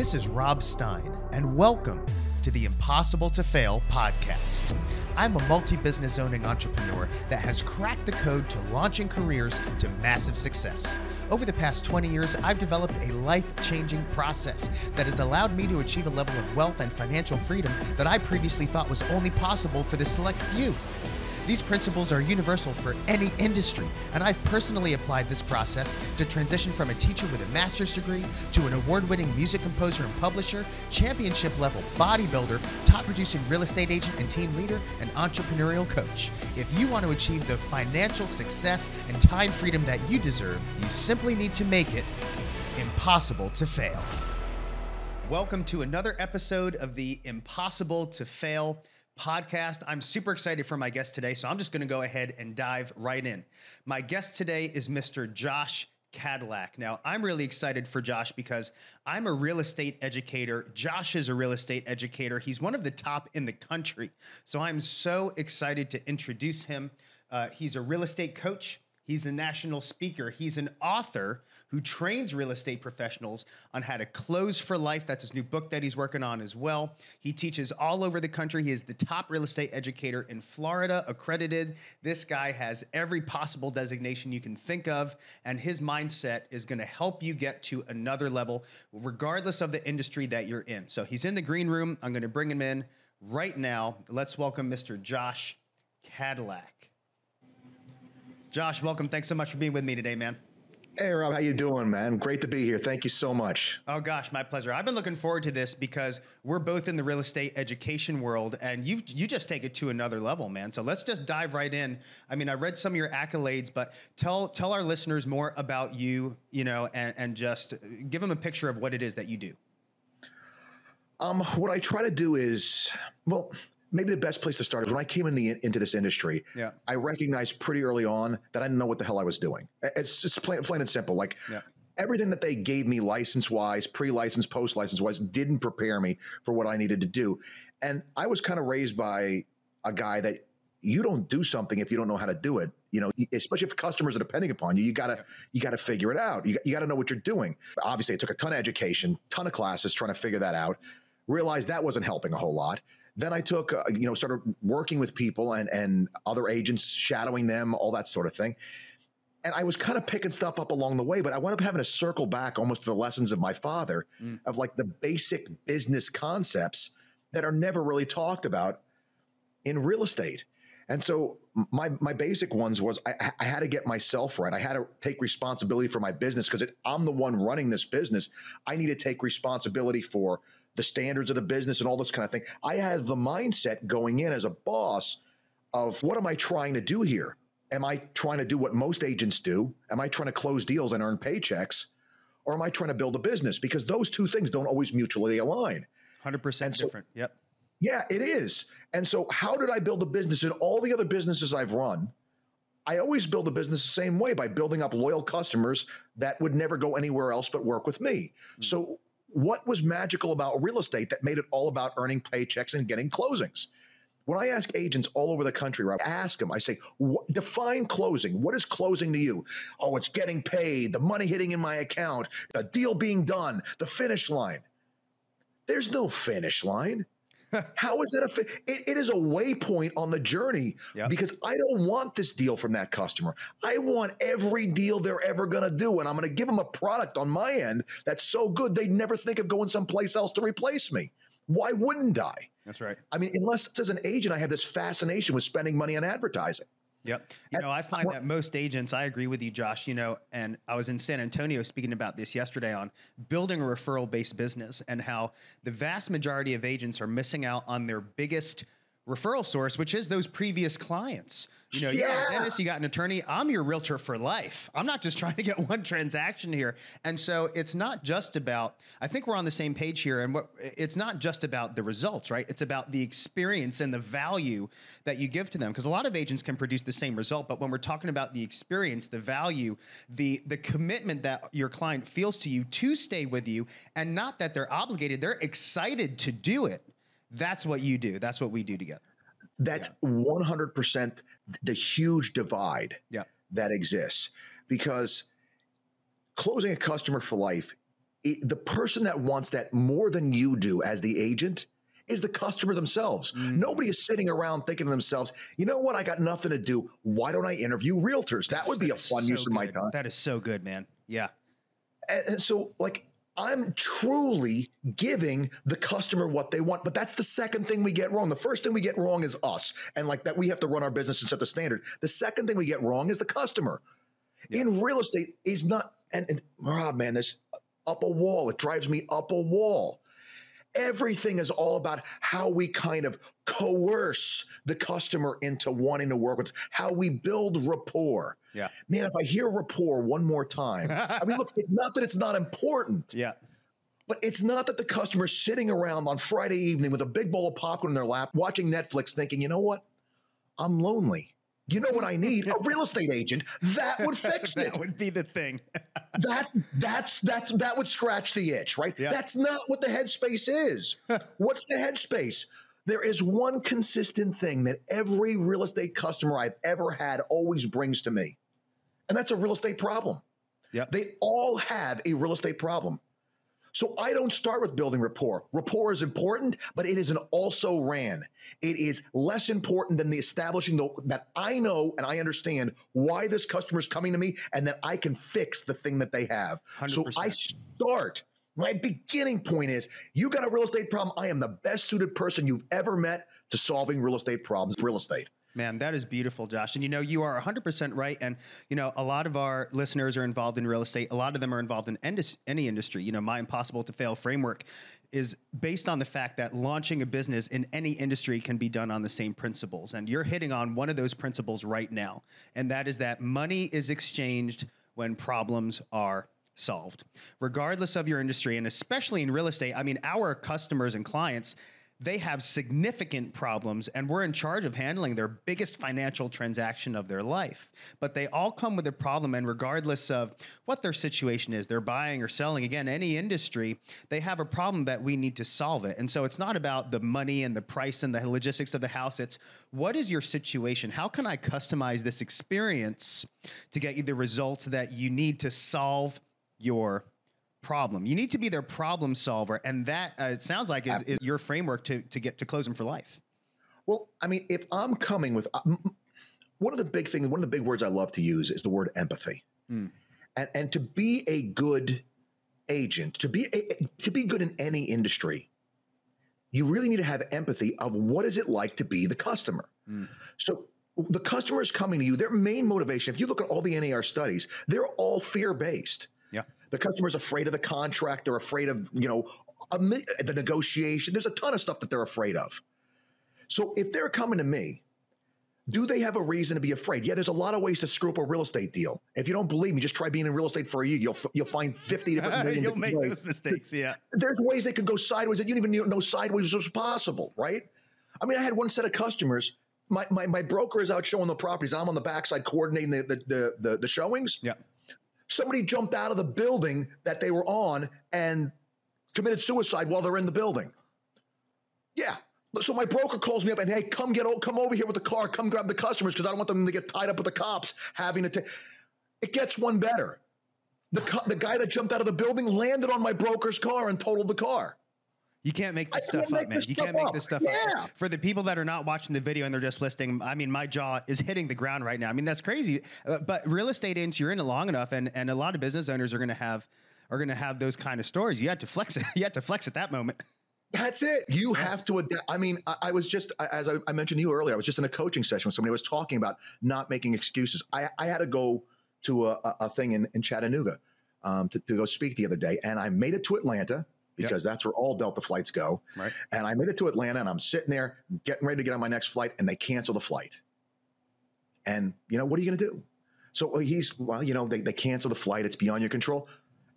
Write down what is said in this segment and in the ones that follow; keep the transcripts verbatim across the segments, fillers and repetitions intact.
This is Rob Stein, and welcome to the Impossible to Fail podcast. I'm a multi-business owning entrepreneur that has cracked the code to launching careers to massive success. Over the past twenty years, I've developed a life-changing process that has allowed me to achieve a level of wealth and financial freedom that I previously thought was only possible for the select few. These principles are universal for any industry, and I've personally applied this process to transition from a teacher with a master's degree to an award-winning music composer and publisher, championship-level bodybuilder, top-producing real estate agent and team leader, and entrepreneurial coach. If you want to achieve the financial success and time freedom that you deserve, you simply need to make it impossible to fail. Welcome to another episode of the Impossible to Fail podcast. I'm super excited for my guest today, so I'm just going to go ahead and dive right in. My guest today is Mister Josh Cadillac. Now, I'm really excited for Josh because I'm a real estate educator. Josh is a real estate educator. He's one of the top in the country, so I'm so excited to introduce him. Uh, he's a real estate coach. He's a national speaker. He's an author who trains real estate professionals on how to close for life. That's his new book that he's working on as well. He teaches all over the country. He is the top real estate educator in Florida, accredited. This guy has every possible designation you can think of, and his mindset is going to help you get to another level, regardless of the industry that you're in. So he's in the green room. I'm going to bring him in right now. Let's welcome Mister Josh Cadillac. Josh, welcome. Thanks so much for being with me today, man. Hey, Rob. How you doing, man? Great to be here. Thank you so much. Oh, gosh. My pleasure. I've been looking forward to this because we're both in the real estate education world, and you you just take it to another level, man. So let's just dive right in. I mean, I read some of your accolades, but tell tell our listeners more about you, you know, and, and just give them a picture of what it is that you do. Um, what I try to do is, well... maybe the best place to start is when I came in the, into this industry, yeah. I recognized pretty early on that I didn't know what the hell I was doing. It's just plain, plain and simple. Like yeah. everything that they gave me license-wise, pre-license, post-license-wise, didn't prepare me for what I needed to do. And I was kind of raised by a guy that you don't do something if you don't know how to do it. You know, especially if customers are depending upon you, you gotta yeah. you gotta figure it out. You, you gotta know what you're doing. Obviously, it took a ton of education, ton of classes trying to figure that out. Realized that wasn't helping a whole lot. Then I took, uh, you know, started working with people and, and other agents, shadowing them, all that sort of thing. And I was kind of picking stuff up along the way, but I wound up having to circle back almost to the lessons of my father mm. of like the basic business concepts that are never really talked about in real estate. And so my my basic ones was I, I had to get myself right. I had to take responsibility for my business because I'm the one running this business. I need to take responsibility for the standards of the business and all this kind of thing. I had the mindset going in as a boss of what am I trying to do here? Am I trying to do what most agents do? Am I trying to close deals and earn paychecks? Or am I trying to build a business? Because those two things don't always mutually align. one hundred percent so, different. Yep. Yeah, it is. And so how did I build a business in all the other businesses I've run? I always build a business the same way by building up loyal customers that would never go anywhere else but work with me. Mm. So what was magical about real estate that made it all about earning paychecks and getting closings? When I ask agents all over the country, Rob, I ask them, I say, what, define closing. What is closing to you? Oh, it's getting paid, the money hitting in my account, the deal being done, the finish line. There's no finish line. How is that a fi- it, it is a waypoint on the journey yep. because I don't want this deal from that customer. I want every deal they're ever going to do, and I'm going to give them a product on my end that's so good they'd never think of going someplace else to replace me. Why wouldn't I? That's right. I mean, unless as an agent, I have this fascination with spending money on advertising. Yep. You and, know, I find well, that most agents, I agree with you, Josh, you know, and I was in San Antonio speaking about this yesterday on building a referral-based business and how the vast majority of agents are missing out on their biggest referral source, which is those previous clients. You know, you yeah. got a dentist, you got an attorney. I'm your realtor for life. I'm not just trying to get one transaction here. And so it's not just about, I think we're on the same page here. And what it's not just about the results, right? It's about the experience and the value that you give to them. Because a lot of agents can produce the same result. But when we're talking about the experience, the value, the, the commitment that your client feels to you to stay with you, and not that they're obligated, they're excited to do it. That's what you do. That's what we do together. That's yeah. one hundred percent the huge divide yeah. that exists, because closing a customer for life it, the person that wants that more than you do as the agent is the customer themselves. Mm. Nobody is sitting around thinking to themselves, you know what? I got nothing to do. Why don't I interview realtors? That would that be a fun so use of good. my time. That is so good, man. Yeah. And, and so like, I'm truly giving the customer what they want, but that's the second thing we get wrong. The first thing we get wrong is us, and like that we have to run our business and set the standard. The second thing we get wrong is the customer. Yeah. In real estate is not, and, and Rob, man, this up a wall. It drives me up a wall. Everything is all about how we kind of coerce the customer into wanting to work with, how we build rapport. Yeah, man, if I hear rapport one more time, I mean, look, it's not that it's not important. Yeah. But it's not that the customer's sitting around on Friday evening with a big bowl of popcorn in their lap, watching Netflix thinking, you know what? I'm lonely. You know what I need? A real estate agent. That would fix it. That would be the thing. that that's that's that would scratch the itch, right? Yeah. That's not what the headspace is. What's the headspace? There is one consistent thing that every real estate customer I've ever had always brings to me, and that's a real estate problem. Yep. They all have a real estate problem. So I don't start with building rapport. Rapport is important, but it is an also ran. It is less important than the establishing the, that I know and I understand why this customer is coming to me and that I can fix the thing that they have. one hundred percent. So I start. My beginning point is, you got a real estate problem. I am the best suited person you've ever met to solving real estate problems, real estate. Man, that is beautiful, Josh. And you know, you are one hundred percent right. And you know, a lot of our listeners are involved in real estate. A lot of them are involved in any industry. You know, my Impossible to Fail framework is based on the fact that launching a business in any industry can be done on the same principles. And you're hitting on one of those principles right now. And that is that money is exchanged when problems are solved, regardless of your industry. And especially in real estate, I mean, our customers and clients, they have significant problems, and we're in charge of handling their biggest financial transaction of their life. But they all come with a problem, and regardless of what their situation is, they're buying or selling, again, any industry, they have a problem that we need to solve it. And so it's not about the money and the price and the logistics of the house. It's, what is your situation? How can I customize this experience to get you the results that you need to solve your problem? You need to be their problem solver. And that, uh, it sounds like, is, is your framework to, to get to closing for life. Well, I mean, if I'm coming with, um, one of the big things, one of the big words I love to use is the word empathy. Mm. And, and to be a good agent, to be, a, to be good in any industry, you really need to have empathy of what is it like to be the customer. Mm. So the customer is coming to you, their main motivation, if you look at all the N A R studies, they're all fear-based. Yeah. The customer's afraid of the contract. They're afraid of, you know, a, the negotiation. There's a ton of stuff that they're afraid of. So if they're coming to me, do they have a reason to be afraid? Yeah, there's a lot of ways to screw up a real estate deal. If you don't believe me, just try being in real estate for a year. You'll you'll find fifty different million You'll make ways. those mistakes, yeah. There's ways they could go sideways that you didn't even know sideways was possible, right? I mean, I had one set of customers. My my, my broker is out showing the properties. I'm on the backside coordinating the the the, the, the showings. Yeah. Somebody jumped out of the building that they were on and committed suicide while they're in the building. Yeah. So my broker calls me up and, hey, come get come over here with the car. Come grab the customers because I don't want them to get tied up with the cops having to. It gets one better. The, the guy that jumped out of the building landed on my broker's car and totaled the car. You can't make this stuff up, man. You can't make this stuff up. For the people that are not watching the video and they're just listening, I mean, my jaw is hitting the ground right now. I mean, that's crazy. Uh, but real estate agents, you're in it long enough, and and a lot of business owners are going to have are going to have those kind of stories. You had to flex it. You had to flex at that moment. That's it. You have to adapt. I mean, I, I was just, as I, I mentioned to you earlier, I was just in a coaching session with somebody who was talking about not making excuses. I, I had to go to a, a thing in, in Chattanooga um, to, to go speak the other day, and I made it to Atlanta, because yep. that's where all Delta flights go. Right. And I made it to Atlanta and I'm sitting there getting ready to get on my next flight and they cancel the flight. And, you know, what are you going to do? So he's, well, you know, they, they cancel the flight. It's beyond your control.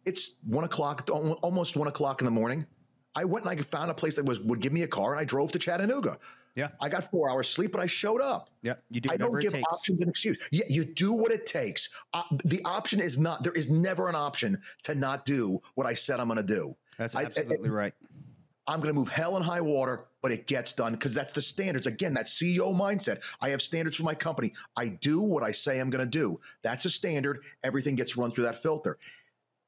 It's one o'clock, almost one o'clock in the morning. I went and I found a place that was would give me a car and I drove to Chattanooga. Yeah. I got four hours sleep, but I showed up. Yeah. You do I don't give takes. options and excuses. Yeah, you do what it takes. Uh, the option is not, there is never an option to not do what I said I'm going to do. That's absolutely I, I, right. I'm going to move hell and high water, but it gets done because that's the standards. Again, that C E O mindset. I have standards for my company. I do what I say I'm going to do. That's a standard. Everything gets run through that filter.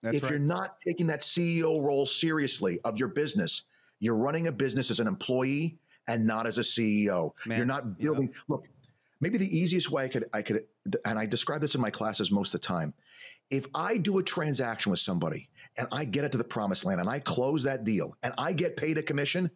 That's if right. you're not taking that C E O role seriously of your business, you're running a business as an employee and not as a C E O. Man, you're not building. Yeah. Look, maybe the easiest way I could, I could, and I describe this in my classes most of the time. If I do a transaction with somebody and I get it to the promised land and I close that deal and I get paid a commission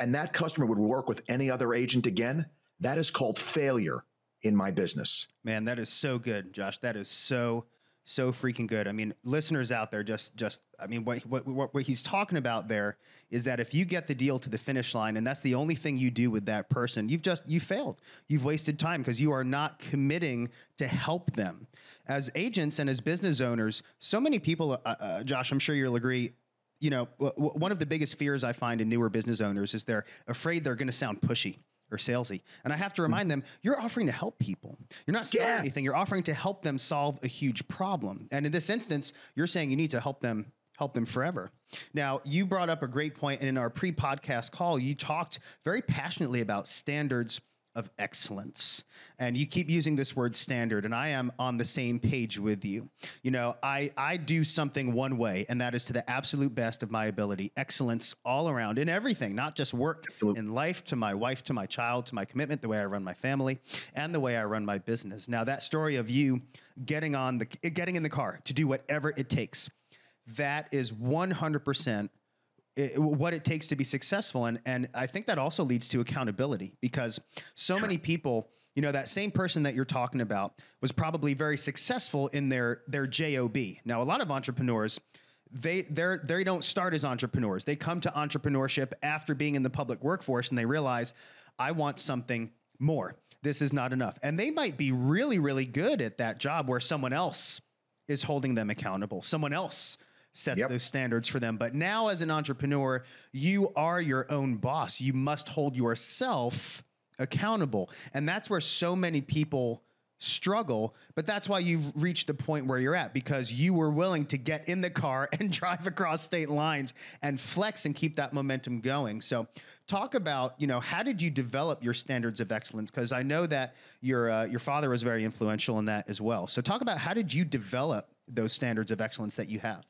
and that customer would work with any other agent again, that is called failure in my business. Man, that is so good, Josh. That is so, so freaking good. I mean, listeners out there, just, just, I mean, what, what, what, what he's talking about there is that if you get the deal to the finish line and that's the only thing you do with that person, you've just, you failed. You've wasted time because you are not committing to help them. As agents and as business owners, so many people, uh, uh, Josh, I'm sure you'll agree, you know, w- w- one of the biggest fears I find in newer business owners is they're afraid they're going to sound pushy or salesy. And I have to remind them, you're offering to help people. You're not selling yeah. anything. You're offering to help them solve a huge problem. And in this instance, you're saying you need to help them, help them forever. Now, you brought up a great point. And in our pre-podcast call, you talked very passionately about standards of excellence. And you keep using this word standard, and I am on the same page with you. You know, I, I do something one way, and that is to the absolute best of my ability, excellence all around in everything, not just work, Absolutely. In life, to my wife, to my child, to my commitment, the way I run my family, and the way I run my business. Now, that story of you getting on the, getting in the car to do whatever it takes, that is one hundred percent It, what it takes to be successful. And, and I think that also leads to accountability, because so many people, you know, that same person that you're talking about was probably very successful in their, their job. Now, a lot of entrepreneurs, they, they're, they don't start as entrepreneurs. They come to entrepreneurship after being in the public workforce and they realize, I want something more. This is not enough. And they might be really, really good at that job where someone else is holding them accountable. Someone else sets yep. those standards for them. But now as an entrepreneur, you are your own boss. You must hold yourself accountable. And that's where so many people struggle, but that's why you've reached the point where you're at, because you were willing to get in the car and drive across state lines and flex and keep that momentum going. So talk about, you know, how did you develop your standards of excellence? Because I know that your, uh, your father was very influential in that as well. So talk about how did you develop those standards of excellence that you have?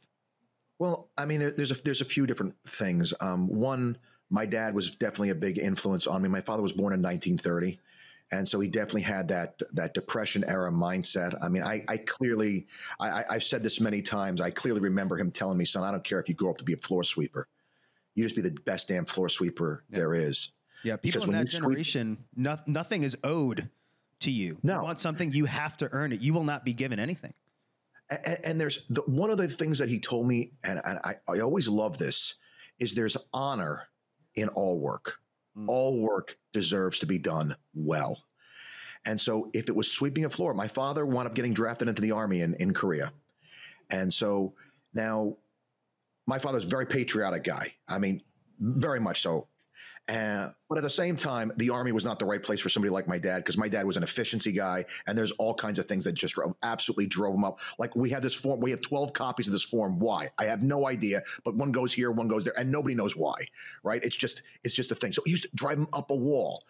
Well, I mean, there, there's a, there's a few different things. Um, one, my dad was definitely a big influence on me. My father was born in nineteen thirty, and so he definitely had that that Depression era mindset. I mean, I, I clearly, I, I've said this many times. I clearly remember him telling me, "Son, I don't care if you grow up to be a floor sweeper. You just be the best damn floor sweeper yeah. there is." Yeah, people because in that generation, sweep- no, nothing is owed to you. No, you want something, you have to earn it. You will not be given anything. And, and there's the, one of the things that he told me, and, and I, I always love this, is there's honor in all work. Mm. All work deserves to be done well. And so if it was sweeping a floor, my father wound up getting drafted into the army in, in Korea. And so now my father's a very patriotic guy. I mean, very much so. Uh, but at the same time, the army was not the right place for somebody like my dad, because my dad was an efficiency guy, and there's all kinds of things that just absolutely drove him up. Like, we had this form, we have twelve copies of this form. Why? I have no idea, but one goes here, one goes there, and nobody knows why, right? It's just, it's just a thing. So he used to drive him up a wall.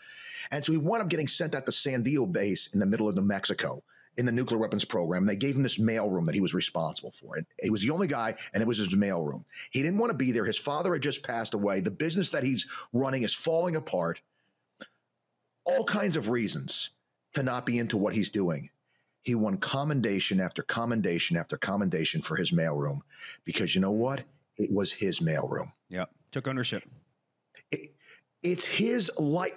And so he wound up getting sent out to Sandia Base in the middle of New Mexico in the nuclear weapons program. They gave him this mailroom that he was responsible for. And he was the only guy, and it was his mailroom. He didn't want to be there. His father had just passed away. The business that he's running is falling apart. All kinds of reasons to not be into what he's doing. He won commendation after commendation after commendation for his mailroom, because you know what? It was his mailroom. Yeah. Took ownership. It, it's his life.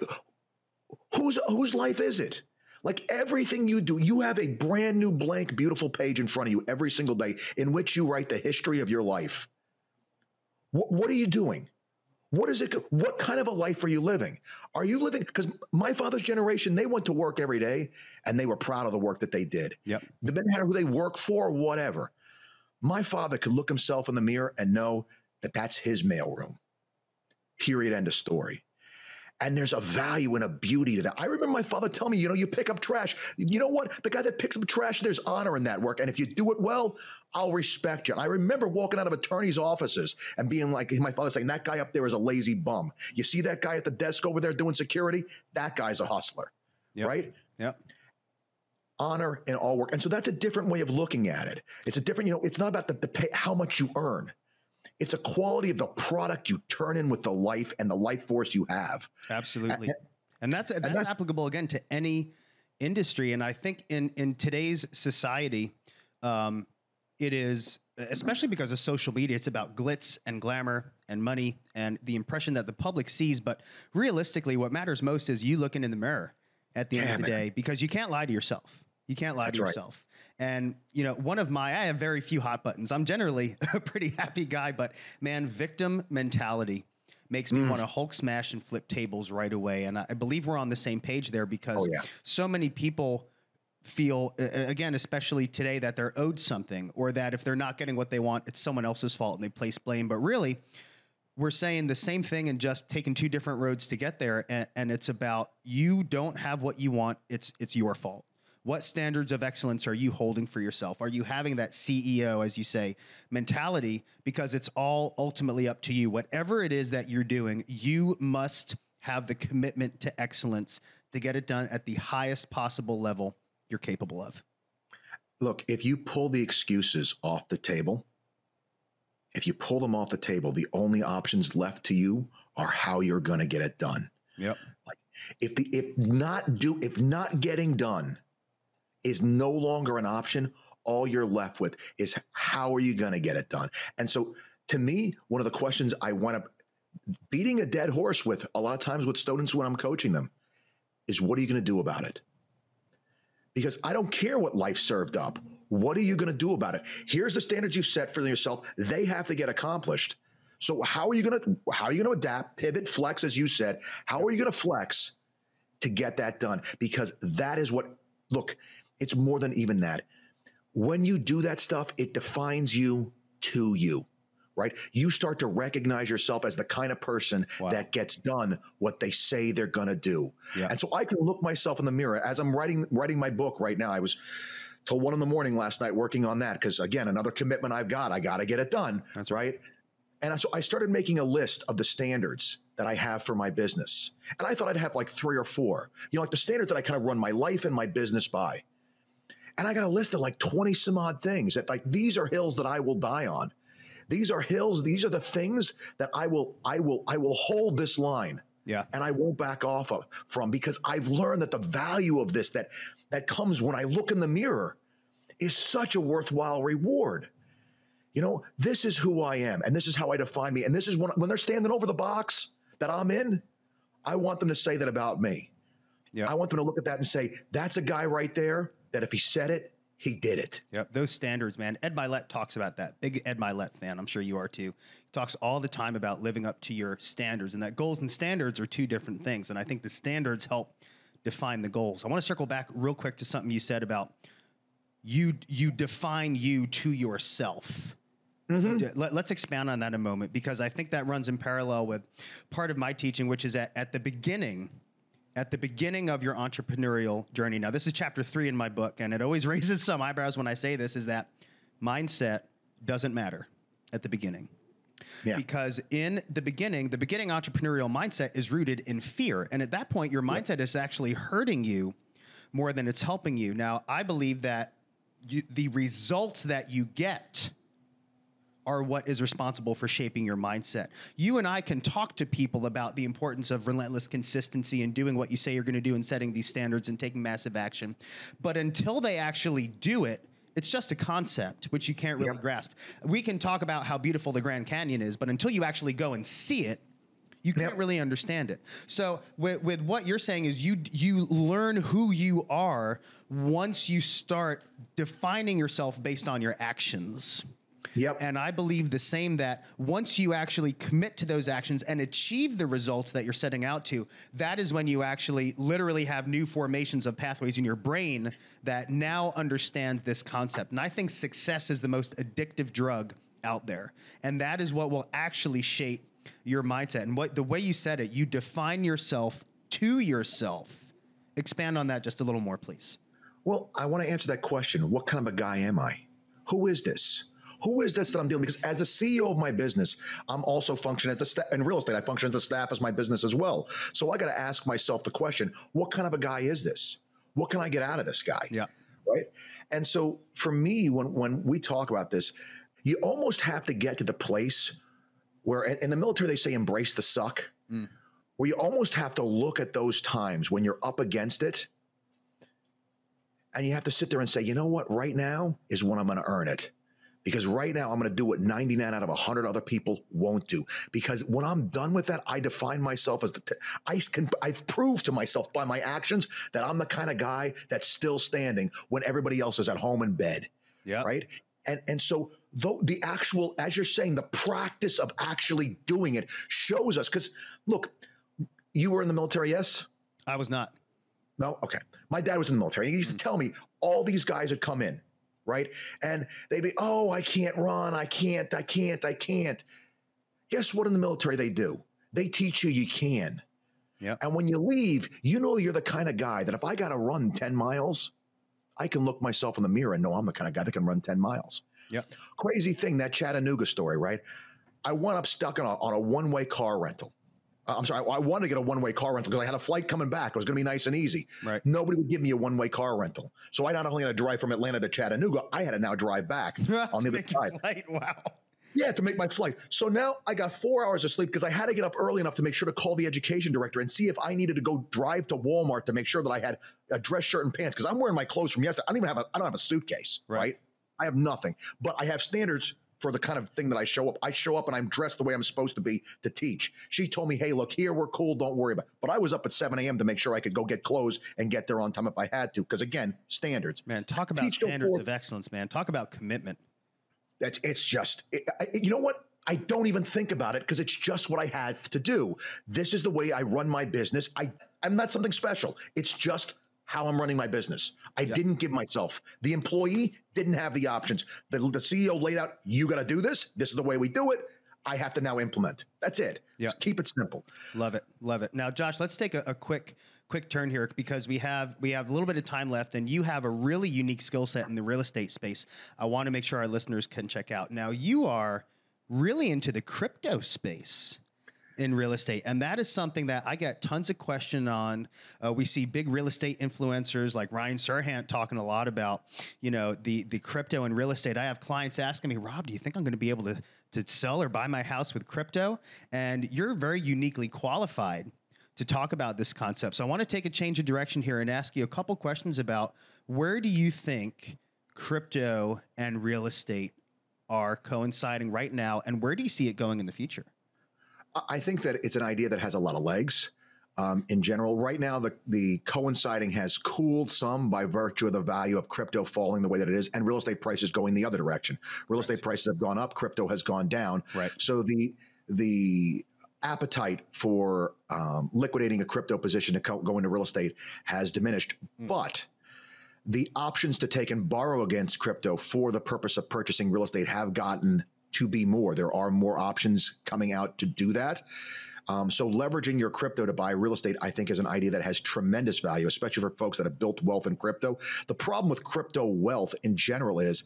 Whose, whose life is it? Like, everything you do, you have a brand new blank, beautiful page in front of you every single day in which you write the history of your life. What, what are you doing? What is it? What kind of a life are you living? Are you living? Because my father's generation, they went to work every day and they were proud of the work that they did. Yep. Depending on who they work for, whatever. My father could look himself in the mirror and know that that's his mailroom. Period. End of story. And there's a value and a beauty to that. I remember my father telling me, you know, you pick up trash. You know what? The guy that picks up trash, there's honor in that work. And if you do it well, I'll respect you. And I remember walking out of attorneys' offices and being like, my father saying, that guy up there is a lazy bum. You see that guy at the desk over there doing security? That guy's a hustler, yep. right? Yep. honor in all work. And so that's a different way of looking at it. It's a different, you know, it's not about the, the pay, how much you earn. It's a quality of the product you turn in with the life and the life force you have. Absolutely. And, and that's, that's and that, applicable again to any industry. And I think in, in today's society, um, it is, especially because of social media, it's about glitz and glamour and money and the impression that the public sees. But realistically, what matters most is you looking in the mirror at the yeah, end of the man. day, because you can't lie to yourself. You can't lie That's to yourself. Right. And, you know, one of my, I have very few hot buttons. I'm generally a pretty happy guy, but man, victim mentality makes me mm. want to Hulk smash and flip tables right away. And I, I believe we're on the same page there, because oh, yeah. so many people feel, uh, again, especially today, that they're owed something, or that if they're not getting what they want, it's someone else's fault, and they place blame. But really, we're saying the same thing and just taking two different roads to get there. And, and it's about, you don't have what you want. It's, it's your fault. What standards of excellence are you holding for yourself? Are you having that C E O, as you say, mentality? Because it's all ultimately up to you. Whatever it is that you're doing, you must have the commitment to excellence to get it done at the highest possible level you're capable of. Look, if you pull the excuses off the table, if you pull them off the table, the only options left to you are how you're going to get it done. Yep. Like if the if not do if not getting done is no longer an option, all you're left with is how are you going to get it done? And so to me, one of the questions I wind up beating a dead horse with a lot of times with students when I'm coaching them is, what are you going to do about it? Because I don't care what life served up. What are you going to do about it? Here's the standards you set for yourself. They have to get accomplished. So how are you going to, how are you going to adapt, pivot, flex, as you said? How are you going to flex to get that done? Because that is what, look, it's more than even that. When you do that stuff, it defines you to you, right? You start to recognize yourself as the kind of person wow. that gets done what they say they're going to do. Yeah. And so I can look myself in the mirror as I'm writing, writing my book right now. I was till one in the morning last night working on that. Cause again, another commitment I've got, I got to get it done. That's right. And so I started making a list of the standards that I have for my business. And I thought I'd have like three or four, you know, like the standards that I kind of run my life and my business by. And I got a list of like twenty some odd things that, like, these are hills that I will die on. These are hills. These are the things that I will, I will, I will hold this line. Yeah. And I won't back off of, from, because I've learned that the value of this, that, that comes when I look in the mirror, is such a worthwhile reward. You know, this is who I am, and this is how I define me. And this is when, when they're standing over the box that I'm in, I want them to say that about me. Yeah. I want them to look at that and say, that's a guy right there that if he said it, he did it. Yeah, those standards, man. Ed Milet talks about that. Big Ed Milet fan. I'm sure you are too. He talks all the time about living up to your standards, and that goals and standards are two different things. And I think the standards help define the goals. I want to circle back real quick to something you said about you, you define you to yourself. Mm-hmm. Let, let's expound on that a moment, because I think that runs in parallel with part of my teaching, which is at, at the beginning At the beginning of your entrepreneurial journey. Now, this is chapter three in my book, and it always raises some eyebrows when I say this, is that mindset doesn't matter at the beginning. Yeah. Because in the beginning, the beginning entrepreneurial mindset is rooted in fear. And at that point, your mindset yeah. is actually hurting you more than it's helping you. Now, I believe that you, the results that you get are what is responsible for shaping your mindset. You and I can talk to people about the importance of relentless consistency and doing what you say you're going to do and setting these standards and taking massive action. But until they actually do it, it's just a concept which you can't really yep. grasp. We can talk about how beautiful the Grand Canyon is, but until you actually go and see it, you can't yep. really understand it. So with, with what you're saying is you you learn who you are once you start defining yourself based on your actions. Yep. And I believe the same, that once you actually commit to those actions and achieve the results that you're setting out to, that is when you actually literally have new formations of pathways in your brain that now understands this concept. And I think success is the most addictive drug out there. And that is what will actually shape your mindset. And what the way you said it, you define yourself to yourself. Expand on that just a little more, please. Well, I want to answer that question. What kind of a guy am I? Who is this? Who is this that I'm dealing with? Because as the C E O of my business, I'm also functioning as the staff in real estate. I function as the staff as my business as well. So I got to ask myself the question, what kind of a guy is this? What can I get out of this guy? Yeah. Right. And so for me, when, when we talk about this, you almost have to get to the place where in the military, they say embrace the suck, mm. where you almost have to look at those times when you're up against it. And you have to sit there and say, you know what, right now is when I'm going to earn it. Because right now I'm going to do what ninety-nine out of a hundred other people won't do. Because when I'm done with that, I define myself as the, t I can, I've proved to myself by my actions that I'm the kind of guy that's still standing when everybody else is at home in bed. Yeah. Right. And, and so though the actual, as you're saying, the practice of actually doing it shows us, because look, you were in the military. Yes. I was not. No. Okay. My dad was in the military. He used to tell me all these guys would come in. Right. And they'd be, oh, I can't run. I can't, I can't, I can't. Guess what in the military they do? They teach you you can. Yeah. And when you leave, you know, you're the kind of guy that if I got to run ten miles, I can look myself in the mirror and know I'm the kind of guy that can run ten miles. Yeah. Crazy thing, that Chattanooga story, right? I wound up stuck on a, on a one-way car rental. I'm sorry, I wanted to get a one-way car rental because I had a flight coming back. It was going to be nice and easy. Right. Nobody would give me a one-way car rental. So I not only had to drive from Atlanta to Chattanooga, I had to now drive back on the other side. Flight. Wow. Yeah, to make my flight. So now I got four hours of sleep because I had to get up early enough to make sure to call the education director and see if I needed to go drive to Walmart to make sure that I had a dress shirt and pants because I'm wearing my clothes from yesterday. I don't even have a, I don't have a suitcase, right. right? I have nothing, but I have standards for the kind of thing that I show up. I show up and I'm dressed the way I'm supposed to be to teach. She told me, hey, look here, we're cool. Don't worry about it. But I was up at seven A M to make sure I could go get clothes and get there on time if I had to. Cause again, standards, man, talk about teach standards of excellence, man. Talk about commitment. That's it's just, it, I, you know what? I don't even think about it. Cause it's just what I had to do. This is the way I run my business. I I'm not something special. It's just how I'm running my business. I yep. didn't give myself. The employee didn't have the options. The, the C E O laid out, you got to do this. This is the way we do it. I have to now implement. That's it. Yep. Just keep it simple. Love it. Love it. Now, Josh, let's take a, a quick, quick turn here because we have, we have a little bit of time left and you have a really unique skill set in the real estate space. I want to make sure our listeners can check out. Now you are really into the crypto space in real estate. And that is something that I get tons of question on. Uh, we see big real estate influencers like Ryan Serhant talking a lot about, you know, the, the crypto and real estate. I have clients asking me, Rob, do you think I'm going to be able to, to sell or buy my house with crypto? And you're very uniquely qualified to talk about this concept. So I want to take a change of direction here and ask you a couple questions about where do you think crypto and real estate are coinciding right now? And where do you see it going in the future? I think that it's an idea that has a lot of legs um, in general. Right now, the, the coinciding has cooled some by virtue of the value of crypto falling the way that it is and real estate prices going the other direction. Real estate prices have gone up. Crypto has gone down. Right. So the the appetite for um, liquidating a crypto position to co go into real estate has diminished. Mm. But the options to take and borrow against crypto for the purpose of purchasing real estate have gotten to be more. There are more options coming out to do that. Um, so leveraging your crypto to buy real estate, I think, is an idea that has tremendous value, especially for folks that have built wealth in crypto. The problem with crypto wealth in general is,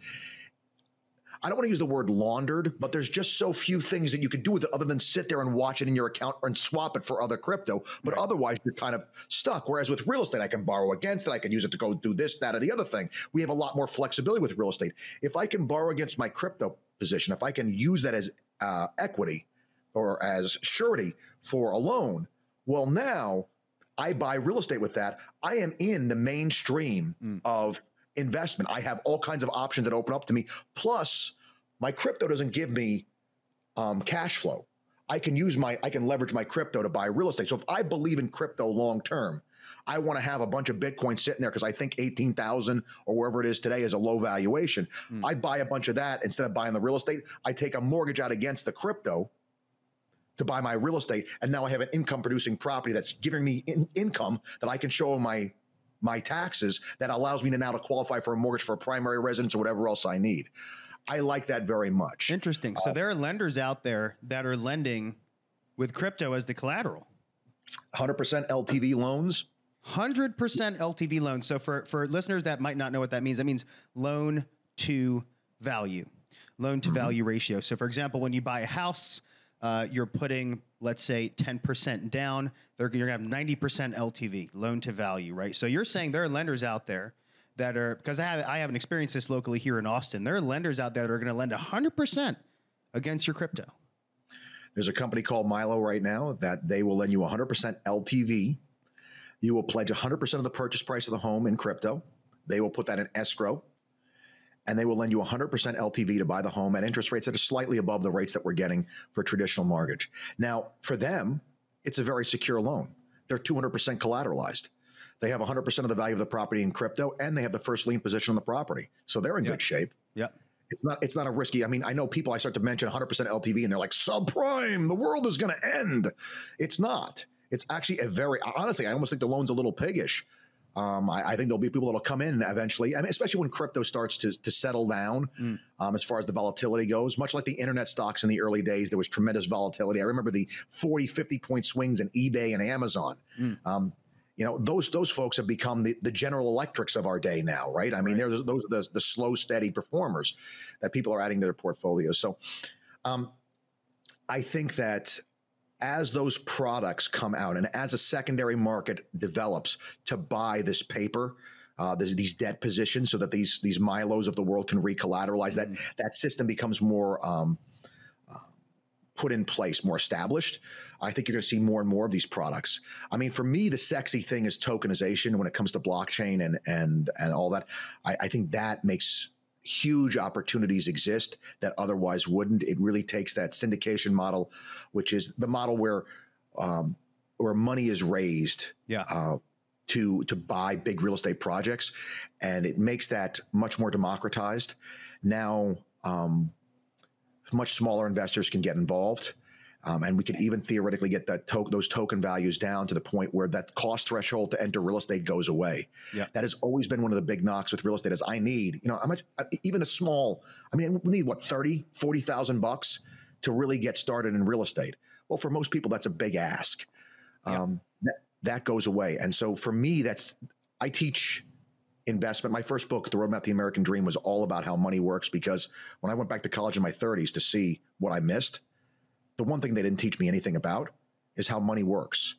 I don't want to use the word laundered, but there's just so few things that you could do with it other than sit there and watch it in your account and swap it for other crypto. But right. otherwise, you're kind of stuck. Whereas with real estate, I can borrow against it. I can use it to go do this, that, or the other thing. We have a lot more flexibility with real estate. If I can borrow against my crypto position, if I can use that as uh, equity or as surety for a loan, well, now I buy real estate with that. I am in the mainstream mm. of investment. I have all kinds of options that open up to me. Plus, my crypto doesn't give me um, cash flow. I can use my, I can leverage my crypto to buy real estate. So if I believe in crypto long term, I want to have a bunch of Bitcoin sitting there because I think eighteen thousand or wherever it is today is a low valuation. Mm. I buy a bunch of that instead of buying the real estate. I take a mortgage out against the crypto to buy my real estate, and now I have an income producing property that's giving me in income that I can show my. my taxes that allows me to now to qualify for a mortgage for a primary residence or whatever else I need. I like that very much. Interesting. So uh, there are lenders out there that are lending with crypto as the collateral. one hundred percent L T V loans. one hundred percent L T V loans. So for, for listeners that might not know what that means, that means loan to value, loan to value mm-hmm. ratio. So for example, when you buy a house, Uh, you're putting, let's say, ten percent down. They're, you're going to have ninety percent L T V, loan to value, right? So you're saying there are lenders out there that are, because I, have, I haven't experienced this locally here in Austin, there are lenders out there that are going to lend one hundred percent against your crypto. There's a company called Milo right now that they will lend you one hundred percent L T V. You will pledge one hundred percent of the purchase price of the home in crypto. They will put that in escrow, and they will lend you one hundred percent L T V to buy the home at interest rates that are slightly above the rates that we're getting for traditional mortgage. Now, for them, it's a very secure loan. They're two hundred percent collateralized. They have one hundred percent of the value of the property in crypto, and they have the first lien position on the property. So they're in yep. good shape. Yeah. It's not, it's not a risky, I mean, I know people, I start to mention one hundred percent L T V and they're like, subprime, the world is going to end. It's not. It's actually a very, honestly, I almost think the loan's a little piggish. Um, I, I think there'll be people that'll come in eventually. I mean, especially when crypto starts to, to settle down, mm. um, as far as the volatility goes, much like the internet stocks in the early days, there was tremendous volatility. I remember the forty, fifty point swings in eBay and Amazon. Mm. Um, you know, those those folks have become the, the General Electrics of our day now, right? I mean, right. they're those are the, the slow, steady performers that people are adding to their portfolios. So um, I think that as those products come out and as a secondary market develops to buy this paper, uh, this, these debt positions, so that these these Milos of the world can re-collateralize, mm-hmm. that that system becomes more um, uh, put in place, more established. I think you're going to see more and more of these products. I mean, for me, the sexy thing is tokenization when it comes to blockchain and and and all that. I, I think that makes huge opportunities exist that otherwise wouldn't. It really takes that syndication model, which is the model where um, where money is raised yeah. uh, to to buy big real estate projects, and it makes that much more democratized. Now, um, much smaller investors can get involved, um, and we can even theoretically get that to- those token values down to the point where that cost threshold to enter real estate goes away. Yeah. That has always been one of the big knocks with real estate is I need, you know, how much, even a small, I mean, we need what, thirty, forty thousand bucks to really get started in real estate. Well, for most people, that's a big ask. Um, yeah. that, that goes away. And so for me, that's, I teach investment. My first book, The Roadmap to the American Dream, was all about how money works, because when I went back to college in my thirties to see what I missed, the one thing they didn't teach me anything about is how money works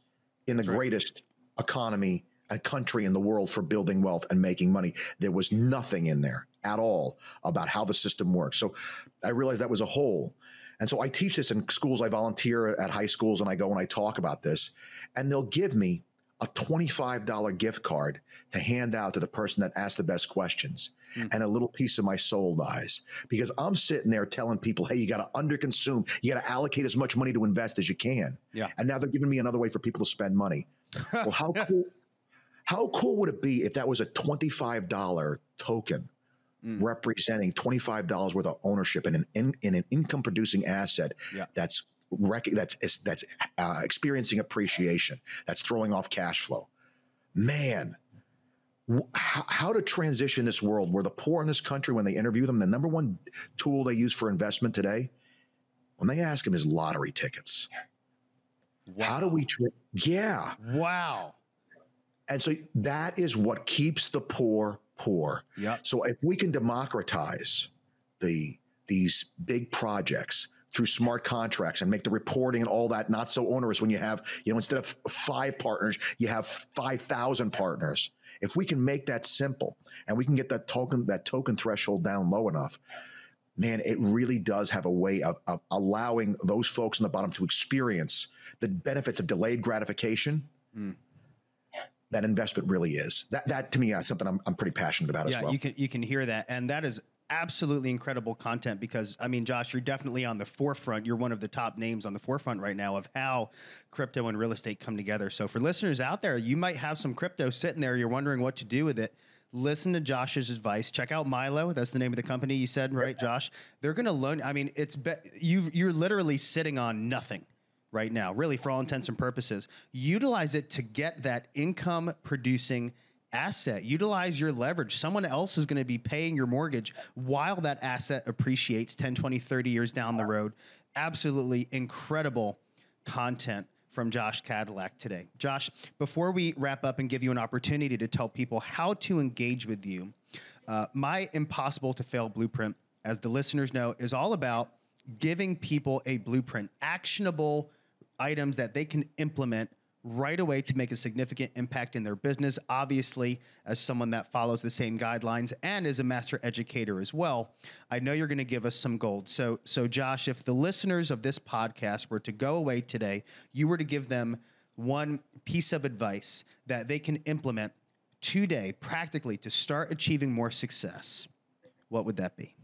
in the That's right. greatest economy and country in the world for building wealth and making money. There was nothing in there at all about how the system works. So I realized that was a hole. And so I teach this in schools. I volunteer at high schools and I go and I talk about this, and they'll give me a twenty-five dollar gift card to hand out to the person that asked the best questions, mm-hmm. and a little piece of my soul dies, because I'm sitting there telling people, hey, you got to underconsume. You got to allocate as much money to invest as you can. Yeah. And now they're giving me another way for people to spend money. Well, how cool, how cool would it be if that was a twenty-five dollar token mm. representing twenty-five dollars worth of ownership in an, in, in an income producing asset yeah. that's Rec- that's that's uh, experiencing appreciation, that's throwing off cash flow. Man, wh- how to transition this world where the poor in this country, when they interview them, the number one tool they use for investment today, when they ask them, is lottery tickets. Wow. How do we? Tra- yeah. Wow. And so that is what keeps the poor poor. Yeah. So if we can democratize the these big projects through smart contracts and make the reporting and all that not so onerous, when you have, you know, instead of five partners, you have five thousand partners. If we can make that simple and we can get that token, that token threshold down low enough, man, it really does have a way of, of allowing those folks in the bottom to experience the benefits of delayed gratification. Mm. That investment really is. That, that to me, is something I'm, I'm pretty passionate about yeah, as well. Yeah, you can, you can hear that. And that is absolutely incredible content, because I mean, Josh, you're definitely on the forefront. You're one of the top names on the forefront right now of how crypto and real estate come together. So for listeners out there, you might have some crypto sitting there, you're wondering what to do with it. Listen to Josh's advice. Check out Milo. That's the name of the company you said, right, Josh? They're going to loan. I mean, it's be- you you're literally sitting on nothing right now, really, for all intents and purposes. Utilize it to get that income producing asset. Utilize your leverage. Someone else is going to be paying your mortgage while that asset appreciates ten, twenty, thirty years down the road. Absolutely incredible content from Josh Cadillac today. Josh, before we wrap up and give you an opportunity to tell people how to engage with you, uh, my Impossible to Fail blueprint, as the listeners know, is all about giving people a blueprint, actionable items that they can implement right away to make a significant impact in their business, obviously as someone that follows the same guidelines and is a master educator as well. I know you're going to give us some gold. So, so Josh, if the listeners of this podcast were to go away today, you were to give them one piece of advice that they can implement today practically to start achieving more success, what would that be?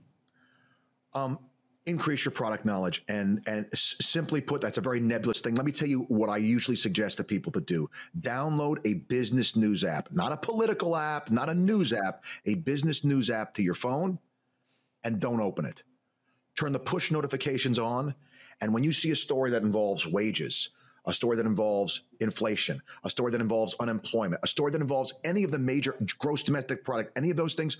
Um, Increase your product knowledge, and and simply put, that's a very nebulous thing. Let me tell you what I usually suggest to people to do. Download a business news app, not a political app, not a news app, a business news app to your phone, and don't open it. Turn the push notifications on, and when you see a story that involves wages, a story that involves inflation, a story that involves unemployment, a story that involves any of the major gross domestic product, any of those things,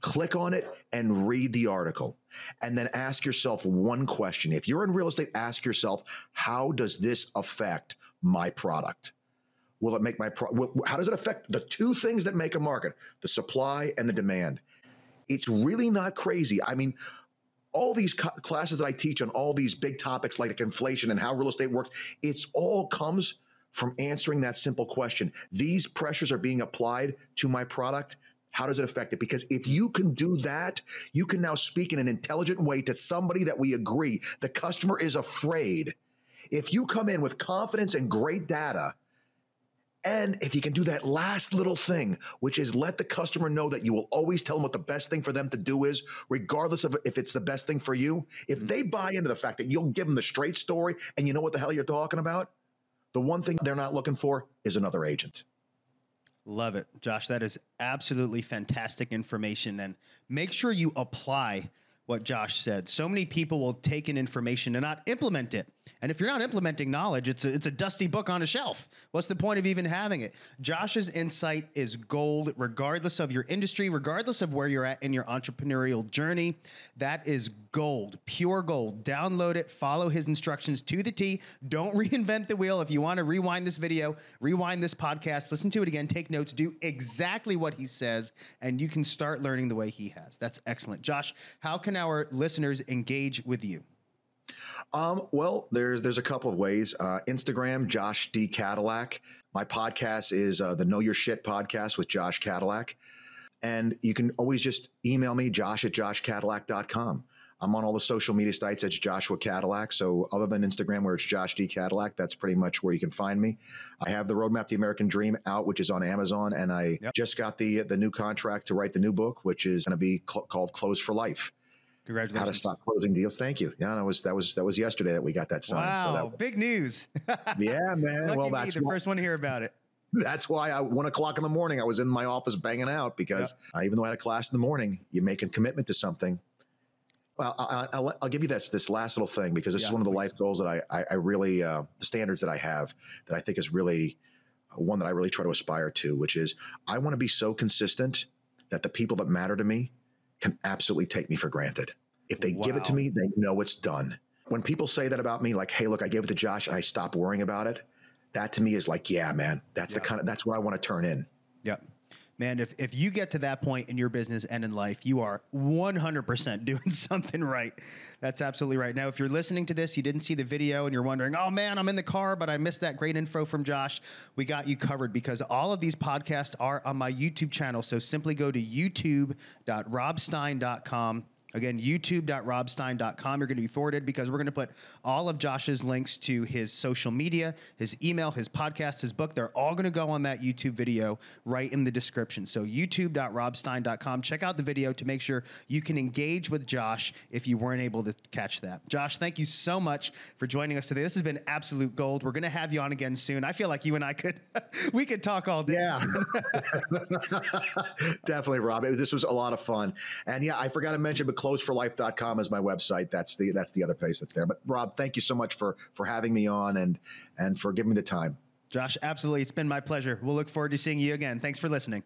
click on it and read the article, and then ask yourself one question. If you're in real estate, ask yourself, how does this affect my product? Will it make my pro- how does it affect the two things that make a market, the supply and the demand? It's really not crazy. I mean, all these co- classes that I teach on all these big topics like inflation and how real estate works, it's all comes from answering that simple question. These pressures are being applied to my product. How does it affect it? Because if you can do that, you can now speak in an intelligent way to somebody that we agree the customer is afraid. If you come in with confidence and great data, and if you can do that last little thing, which is let the customer know that you will always tell them what the best thing for them to do is, regardless of if it's the best thing for you, if they buy into the fact that you'll give them the straight story and you know what the hell you're talking about, the one thing they're not looking for is another agent. Love it, Josh. That is absolutely fantastic information. And make sure you apply what Josh said. So many people will take in information and not implement it. And if you're not implementing knowledge, it's a, it's a dusty book on a shelf. What's the point of even having it? Josh's insight is gold, regardless of your industry, regardless of where you're at in your entrepreneurial journey. That is gold, pure gold. Download it, follow his instructions to the T. Don't reinvent the wheel. If you want to rewind this video, rewind this podcast, listen to it again, take notes, do exactly what he says, and you can start learning the way he has. That's excellent. Josh, how can our listeners engage with you? Um, well, there's there's a couple of ways. Uh, Instagram, Josh D. Cadillac. My podcast is uh, the Know Your Shit podcast with Josh Cadillac. And you can always just email me, josh at josh cadillac dot com. I'm on all the social media sites as Joshua Cadillac. So other than Instagram, where it's Josh D. Cadillac, that's pretty much where you can find me. I have The Roadmap to the American Dream out, which is on Amazon. And I yep. just got the, the new contract to write the new book, which is going to be cl- called Close for Life. Congratulations. How to stop closing deals. Thank you. Yeah, that was that was that was yesterday that we got that signed. Wow, so that was, big news. Yeah, man. Lucky well, that's me, the why, first one to hear about it. That's why I one o'clock in the morning I was in my office banging out because yep. I, even though I had a class in the morning, you make a commitment to something. Well, I, I, I'll, I'll give you this this last little thing because this yeah, is one of the life goals that I I, I really uh, the standards that I have that I think is really one that I really try to aspire to, which is I want to be so consistent that the people that matter to me can absolutely take me for granted. If they wow. give it to me, they know it's done. When people say that about me, like, hey, look, I gave it to Josh and I stopped worrying about it. That to me is like, yeah, man, that's yeah. the kind of, that's what I want to turn in. Yeah. Man, if, if you get to that point in your business and in life, you are one hundred percent doing something right. That's absolutely right. Now, if you're listening to this, you didn't see the video and you're wondering, oh man, I'm in the car, but I missed that great info from Josh. We got you covered because all of these podcasts are on my YouTube channel. So simply go to youtube dot rob stein dot com. Again, youtube dot rob stein dot com. You're going to be forwarded because we're going to put all of Josh's links to his social media, his email, his podcast, his book. They're all going to go on that YouTube video right in the description. So youtube dot rob stein dot com. Check out the video to make sure you can engage with Josh if you weren't able to catch that. Josh, thank you so much for joining us today. This has been absolute gold. We're going to have you on again soon. I feel like you and I could, we could talk all day. Yeah, definitely, Rob. It was, this was a lot of fun. And yeah, I forgot to mention, but close for life dot com is my website. That's the that's the other place that's there. But Rob, thank you so much for for having me on and and for giving me the time. Josh, absolutely. It's been my pleasure. We'll look forward to seeing you again. Thanks for listening.